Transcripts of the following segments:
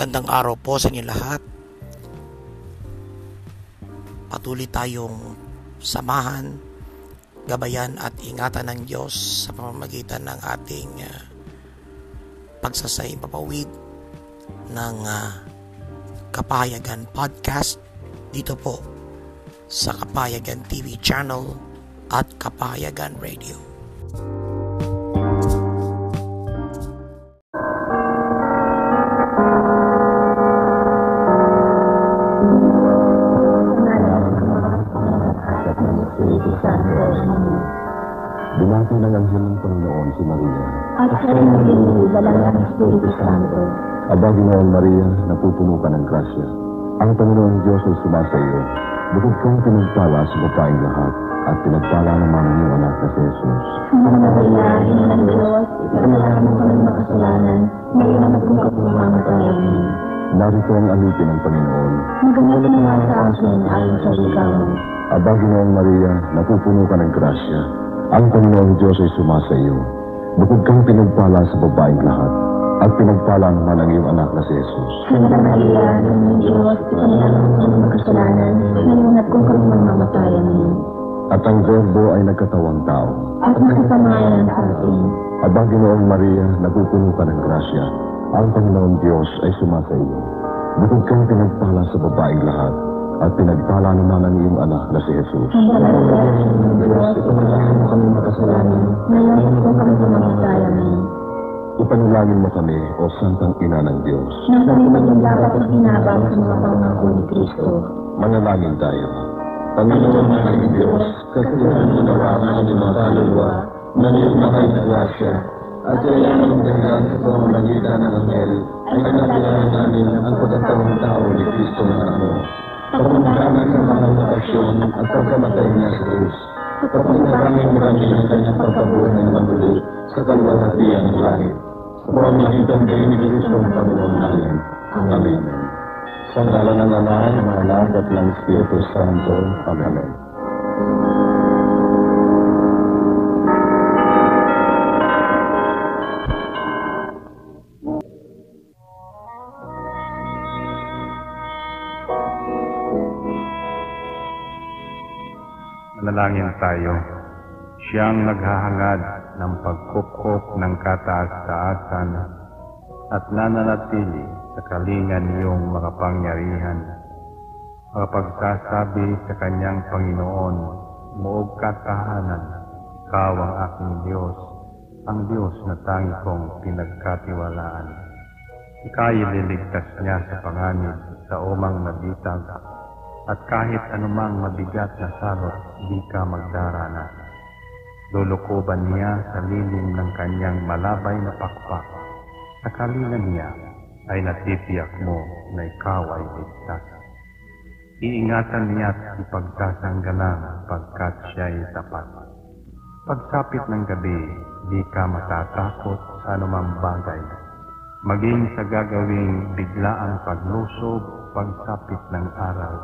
Magandang araw po sa inyo lahat. Patuloy tayong samahan, gabayan at ingatan ng Diyos sa pamamagitan ng ating pagsasayang papawid ng Kapahayagan Podcast dito po sa Kapahayagan TV Channel at Kapahayagan Radio. Binasa ng anghelong Panginoon si Maria. At siya ay naging nilalang ng Espiritu Santo. Aba, Ginoong Maria, napupuno ka ng grasya. Ang Panginoon Diyos ay sumasa iyo. Bukod kang pinagpala sa babaeng lahat, at pinagpala naman ang iyong anak na si Jesus. Mga Maria, Ina ng Diyos, ipanalangin mo kami makasalanan, ngayon ang nagpungkapunang tayo. Narito ang alipin ng Panginoon. Magamitin mo sa akin ayon sa ikaw. Aba, Ginoong Maria, napupuno ka ng grasya. Ang Panginoong Diyos ay sumasa iyo. Bukod kang pinagpala sa babaeng lahat, at pinagpala naman ang iyong anak na si Jesus. Santa Maria, Ina ng Diyos, ipanalangin mo kami makasalanan, ngayon at kung kami mamamatay. At ang Verbo ay nagkatawang tao. At nakasamayan sa atin. Aba, Ginoong Maria, napupuno ka ng grasya. Ang Panginoong Diyos ay sumasa iyo. Bukod kang pinagpala sa babaeng lahat, at pinagpala naman ang iyong anak na si Jesus. Ang Panginoon ng Diyos, ipanalangin mo kami makasalanan, ngayon kung kami mamamatay. Ipanalangin mo kami, O Santang Ina ng Diyos. Nang kami maging dapat at hinabang sa mga pangako ni Kristo. Manalangin tayo. Panginoon ng Diyos, katihan mo nawa ang aming mga kaluluwa, na niyong makainaglasya, at kaya ang dahilan sa pamamagitan ng Anghel, ay kanabilayan namin ang pagkatawang tao ni Kristo na ano. Pagpuntahan sa mga lokasyon at pagkamatay niya sa Diyos. Pagpuntahan marami ng kanyang pagkabuhan ng magulo sa kalwalhatian ng langit. Sa pamamagitan kayo ni Kristo ang Panginoon namin. Amen. Sa ngalan ng Ama, ng Anak at ng Espiritu Santo. Amen. Manalangin tayo. Siyang naghahangad ng pagkupkop ng kataas-taasan at nananatili sa kalingan niyong makapangyarihan. Makapagsasabi sa kanyang Panginoon, muog katahanan, ikaw ang aking Diyos, ang Diyos na tangi kong pinagkatiwalaan. Ika'y ililigtas niya sa panganib sa umang nabitag, at kahit anumang mabigat na sarot, di ka magdaranas. Lulukoban niya sa lilim ng kanyang malabay na pakpak, sa kalingan niya ay natitiyak mo na ikaw ay ligtas. Iingatan niya at ipagtasanggalan pagkat siya'y tapat. Pagsapit ng gabi, di ka matatakot sa anumang bagay, maging sa gagawing biglaang paglusob pagsapit ng araw.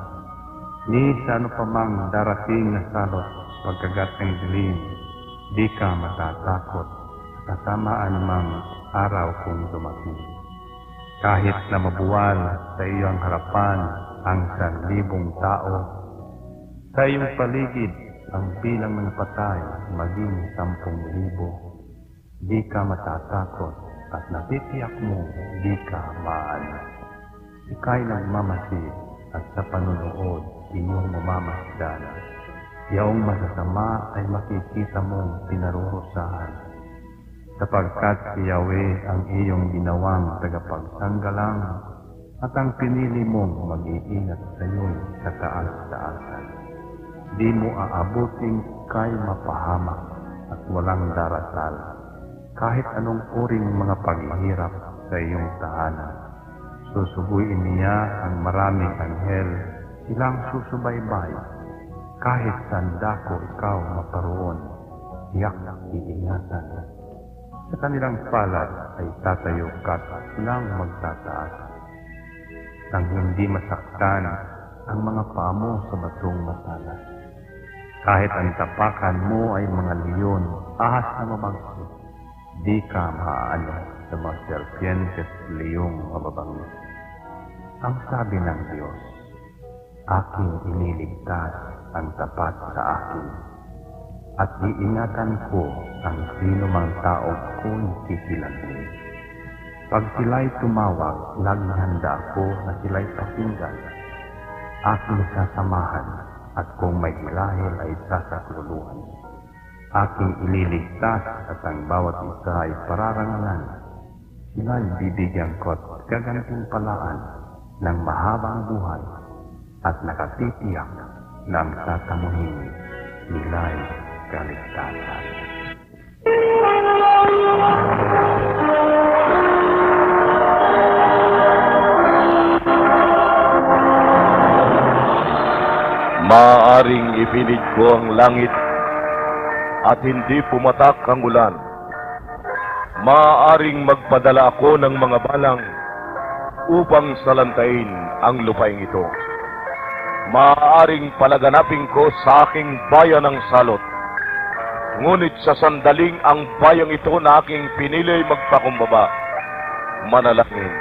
Ni sa ano pamang darating na salot pagkagat ng dilim, di ka matatakot kasama anumang araw kung dumating. Kahit na mabuwal sa iyong harapan ang 1,000 tao, sa iyong paligid ang bilang ng patay maging 10,000, di ka matatakot at natitiyak mo di ka maalis. Ika'y nagmamasid at sa panunood iyong mamamasdan. Iyong masasama ay makikita mong pinarurusahan. Sapagkat si Yahweh ang iyong ginawang tagapagsanggalang at ang pinili mong mag-iingat sa iyo'y sa taas-taasan. Di mo aabuting kay mapahamak at walang darasal kahit anong uring mga paghihirap sa iyong tahanan. Susubuin niya ang maraming anghel, silang susubaybay kahit saan dako ikaw maparoon, tiyak iingatan. Sa kanilang palad ay tatayo ka at silang magtataas. Nang hindi masaktan ang mga paa mo sa batong masalas. Kahit ang tapakan mo ay mga leon, ahas na mabangsik, di ka maaano sa mga serpientes leyong mababangis. ang sabi ng Diyos, aking iniligtas ang tapat sa akin, at iingatan ko ang sino mang tao kung kikilanin. Pag sila'y tumawag, naghahanda ako na sila'y pakinggan. Aking sasamahan, at kung may hilahil ay sasakluluhan. Aking ililigtas at ang bawat isa ay pararangalan. Sila'y bibigyan ko't gagantimpalaan ng mahabang buhay at nakatitiyak na ang tatamuhin nila'y kaligtasan. Maaring ipinig ko ang langit at hindi pumatak ang ulan. Maaring magpadala ako ng mga balang upang salantain ang lupaing ito. Maaring palaganapin ko sa aking bayan ang salot. Ngunit sa sandaling ang bayang ito na aking pinili magpakumbaba, manalangin.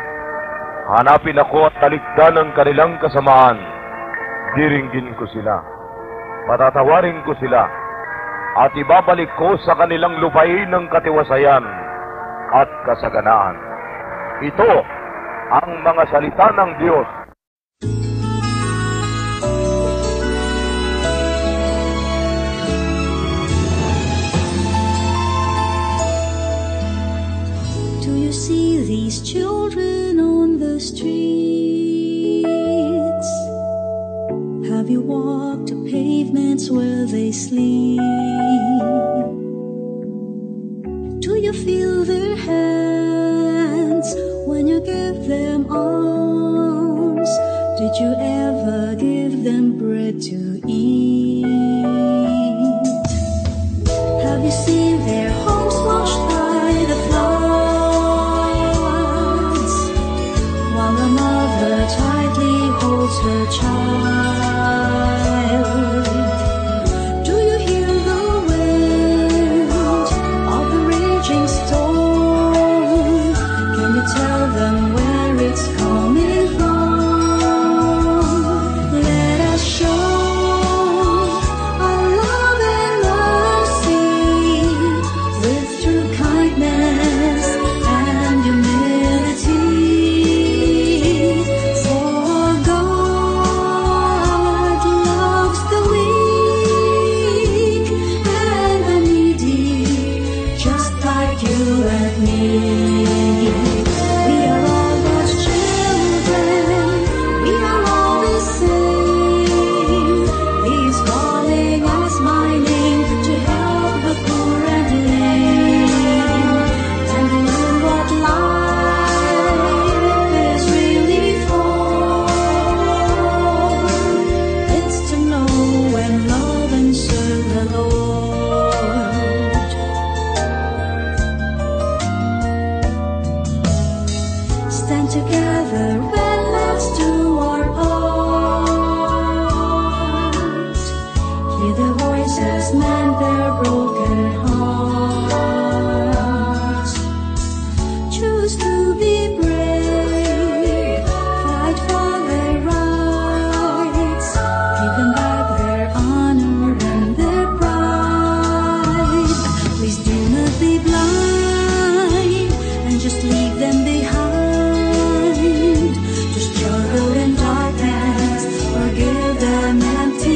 Hanapin ako at talikdan ng kanilang kasamaan. Diringgin ko sila, patatawarin ko sila, at ibabalik ko sa kanilang lupain ng katiwasayan at kasaganaan. Ito ang mga salita ng Diyos. Do you see these children on the street? Have you walked to pavements where they sleep? Do you feel their hands when you give them alms? Did you ever give them bread to eat? Have you seen their homes washed by the floods, while a mother tightly holds her child?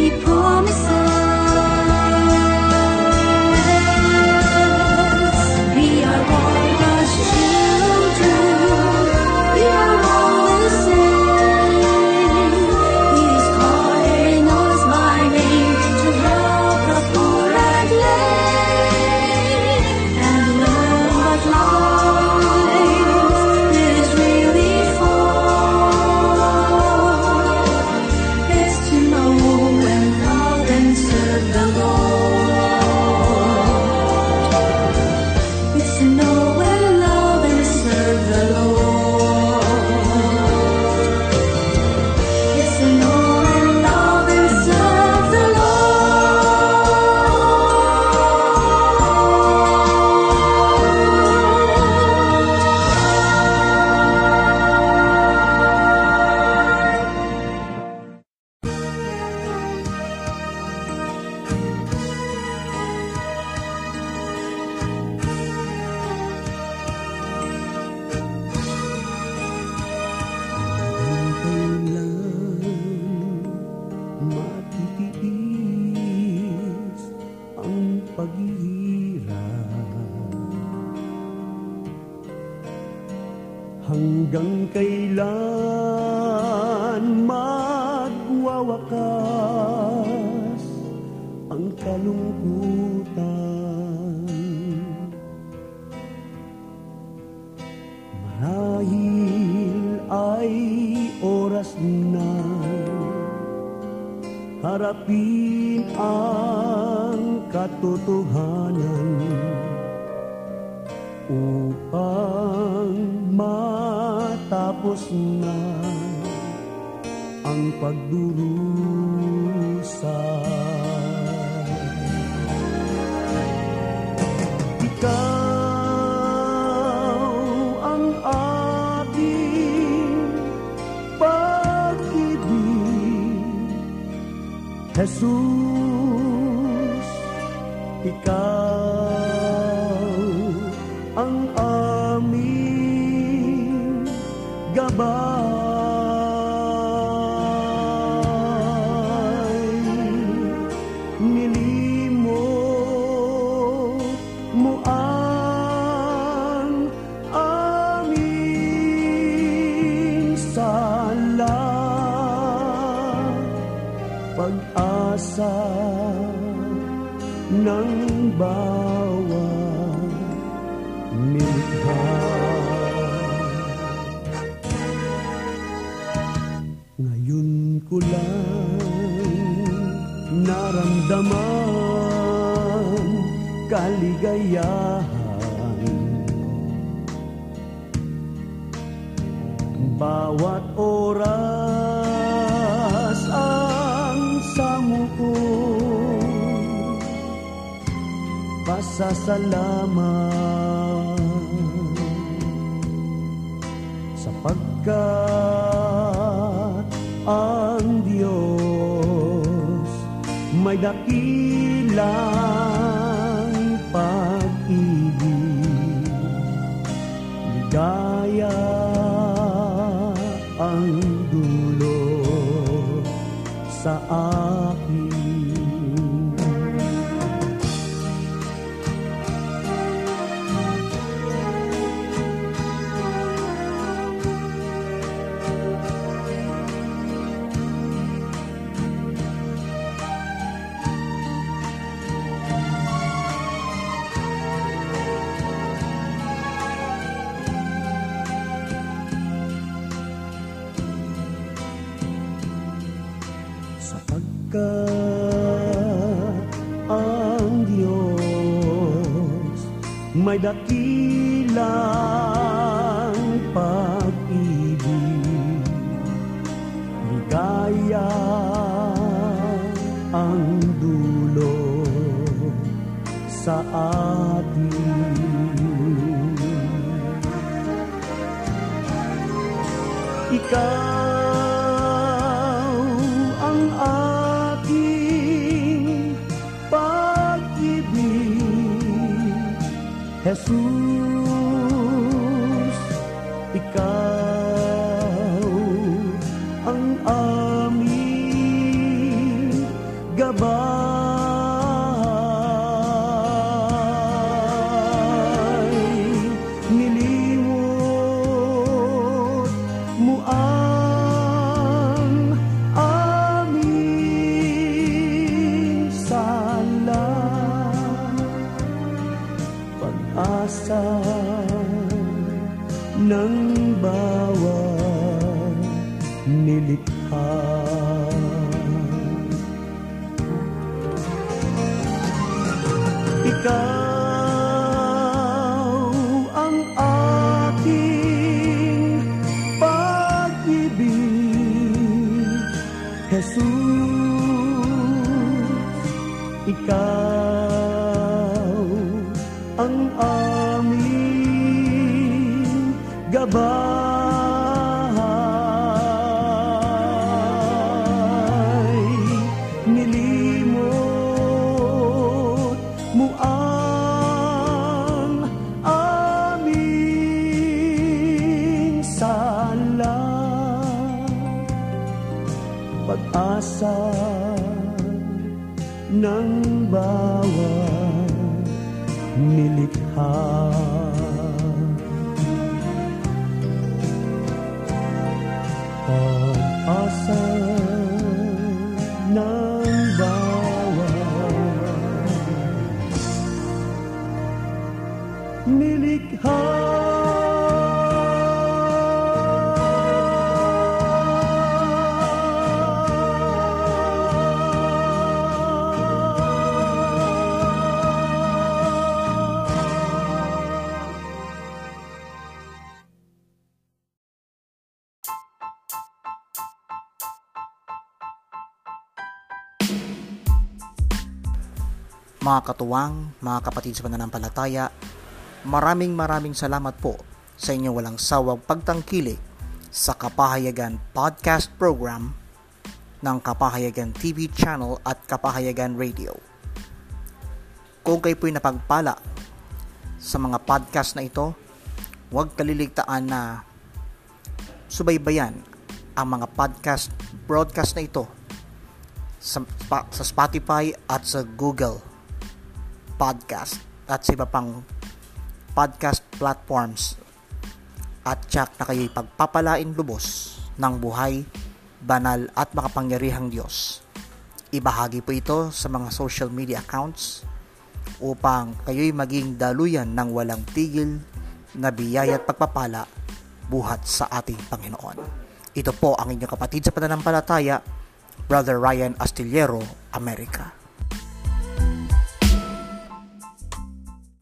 Promises paghihirap. Hanggang kailan magwawakas ang kalungkutan? Marahil ay oras na harapin ang katotohanan upang matapos na ang pagdurusa. Ikaw ang aking pag-ibig, Jesus, ikaw ang aming gabay. Pag-asa ng bawat nilikha. Ngayon ko lang naramdaman kaligayahan. Bawat oras ang samuko, pasasalamat sapagkat ang Diyos may dakilang pag-ibig, ligaya ang dulo sa akin. Ang Diyos may dakilang pag-ibig, ligaya ang dulo sa atin. Ikaw ang Jesus, ikaw ang aming gabay. Nilimot mo ang aming sala. Pag-asa ng bawat nilikha. Ikaw ang aking pag-ibig, Jesus, ikaw ang aming gabay. Nilimot mo ang aming sala. Pag-asa ng bawat nilikha. Pag-asa ng bawat nilikha. Mga katuwang, mga kapatid sa pananampalataya, maraming salamat po sa inyong walang sawang pagtangkilik sa Kapahayagan Podcast Program ng Kapahayagan TV Channel at Kapahayagan Radio. Kung kayo po'y napagpala sa mga podcast na ito, huwag kaliligtaan na subaybayan ang mga podcast broadcast na ito sa Spotify at sa Google Podcast at sa iba pang podcast platforms, at tiyak na kayo'y pagpapalain lubos ng buhay, banal at makapangyarihang Diyos. Ibahagi po ito sa mga social media accounts upang kayo'y maging daluyan ng walang tigil na biyaya at pagpapala buhat sa ating Panginoon. Ito po ang inyong kapatid sa pananampalataya, Brother Ryan Astillero, America.